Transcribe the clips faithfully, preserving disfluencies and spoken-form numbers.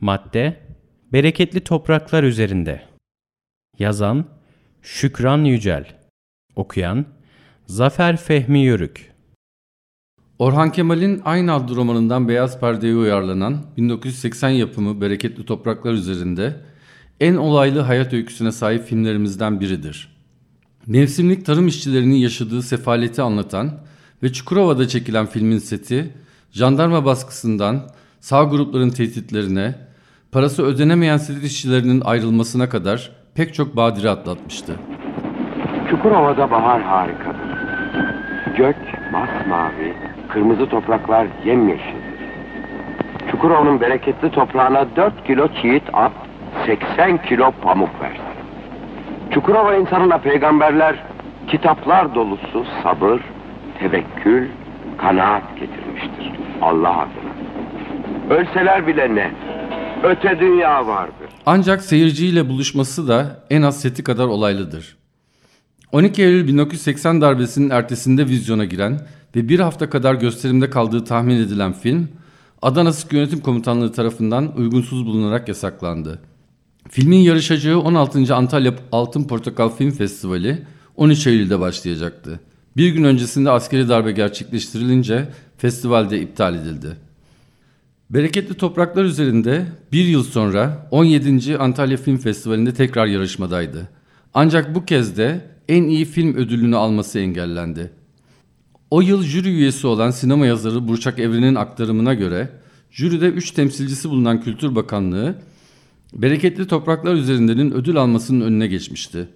Madde: Bereketli Topraklar Üzerinde. Yazan: Şükran Yücel. Okuyan: Zafer Fehmi Yörük. Orhan Kemal'in aynı adlı romanından Beyaz Perde'ye uyarlanan bin dokuz yüz seksen yapımı Bereketli Topraklar Üzerinde en olaylı hayat öyküsüne sahip filmlerimizden biridir. Mevsimlik tarım işçilerinin yaşadığı sefaleti anlatan ve Çukurova'da çekilen filmin seti, jandarma baskısından sağ grupların tehditlerine, parası ödenemeyen set işçilerinin ayrılmasına kadar pek çok badire atlatmıştı. Çukurova'da bahar harikadır. Gök masmavi, kırmızı topraklar yemyeşildir. Çukurova'nın bereketli toprağına dört kilo çiğit at, seksen kilo pamuk versin. Çukurova insanına peygamberler kitaplar dolusu sabır, tevekkül, kanaat getirmiştir. Allah adına. Ölseler bile ne? Öte dünya vardır. Ancak seyirciyle buluşması da en az seti kadar olaylıdır. on iki Eylül bin dokuz yüz seksen darbesinin ertesinde vizyona giren ve bir hafta kadar gösterimde kaldığı tahmin edilen film, Adana Sık Yönetim Komutanlığı tarafından uygunsuz bulunarak yasaklandı. Filmin yarışacağı on altıncı Antalya Altın Portakal Film Festivali on üç Eylül'de başlayacaktı. Bir gün öncesinde askeri darbe gerçekleştirilince festivalde iptal edildi. Bereketli Topraklar Üzerinde bir yıl sonra on yedinci Antalya Film Festivali'nde tekrar yarışmadaydı. Ancak bu kez de en iyi film ödülünü alması engellendi. O yıl jüri üyesi olan sinema yazarı Burçak Evren'in aktarımına göre jüride üç temsilcisi bulunan Kültür Bakanlığı, Bereketli Topraklar Üzerinde'nin ödül almasının önüne geçmişti.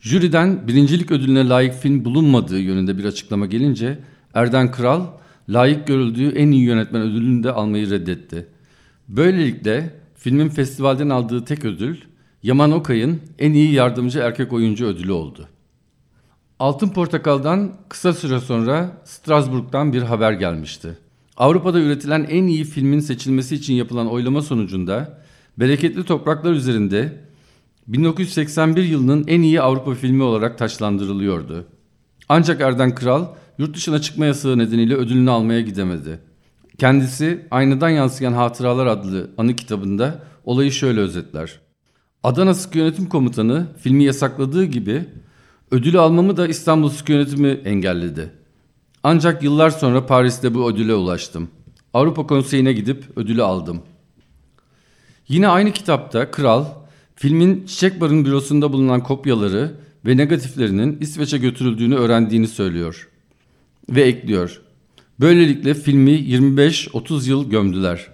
Jüriden birincilik ödülüne layık film bulunmadığı yönünde bir açıklama gelince Erden Kral, layık görüldüğü en iyi yönetmen ödülünü de almayı reddetti. Böylelikle filmin festivalden aldığı tek ödül, Yaman Okay'ın en iyi yardımcı erkek oyuncu ödülü oldu. Altın Portakal'dan kısa süre sonra Strasbourg'dan bir haber gelmişti. Avrupa'da üretilen en iyi filmin seçilmesi için yapılan oylama sonucunda Bereketli Topraklar Üzerinde bin dokuz yüz seksen bir yılının en iyi Avrupa filmi olarak taçlandırılıyordu. Ancak Erden Kral yurt dışına çıkma yasağı nedeniyle ödülünü almaya gidemedi. Kendisi Aynadan Yansıyan Hatıralar adlı anı kitabında olayı şöyle özetler. Adana Sık Yönetim Komutanı filmi yasakladığı gibi ödülü almamı da İstanbul Sık Yönetimi engelledi. Ancak yıllar sonra Paris'te bu ödüle ulaştım. Avrupa Konseyi'ne gidip ödülü aldım. Yine aynı kitapta Kral, filmin Çiçek Bar'ın bürosunda bulunan kopyaları ve negatiflerinin İsveç'e götürüldüğünü öğrendiğini söylüyor. Ve ekliyor. Böylelikle filmi yirmi beş otuz yıl gömdüler.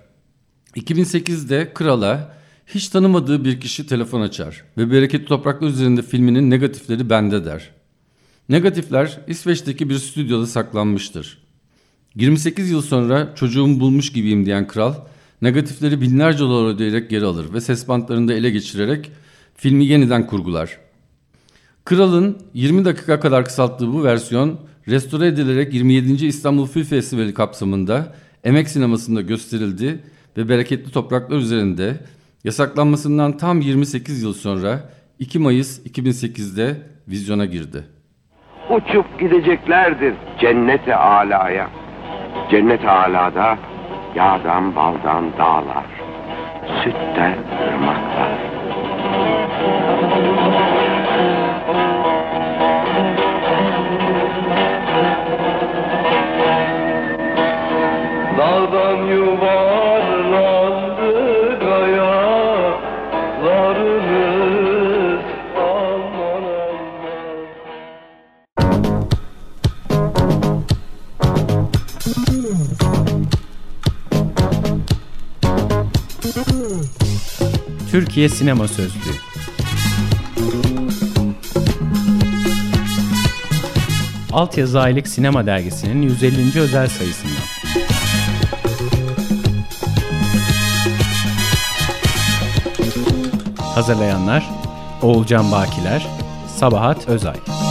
iki bin sekizde Kral'a hiç tanımadığı bir kişi telefon açar ve Bereketli Topraklar Üzerinde filminin negatifleri bende der. Negatifler İsveç'teki bir stüdyoda saklanmıştır. yirmi sekiz yıl sonra çocuğumu bulmuş gibiyim diyen Kral, negatifleri binlerce dolar ödeyerek geri alır ve ses bantlarını da ele geçirerek filmi yeniden kurgular. Kral'ın yirmi dakika kadar kısalttığı bu versiyon, restore edilerek yirmi yedinci İstanbul Film Festivali kapsamında Emek Sineması'nda gösterildi ve Bereketli Topraklar Üzerinde yasaklanmasından tam yirmi sekiz yıl sonra iki Mayıs iki bin sekizde vizyona girdi. Uçup gideceklerdir cennete alaya. Cennet-i alada yağdan baldan dağlar, sütten ırmaklar. Dağdan yuvarlandı gayalarınız aman aman. Türkiye Sinema Sözlüğü. Alt Yazı Aylık Sinema Dergisi'nin yüz ellinci özel sayısından. Hazırlayanlar Oğulcan Bakiler, Sabahat Özay.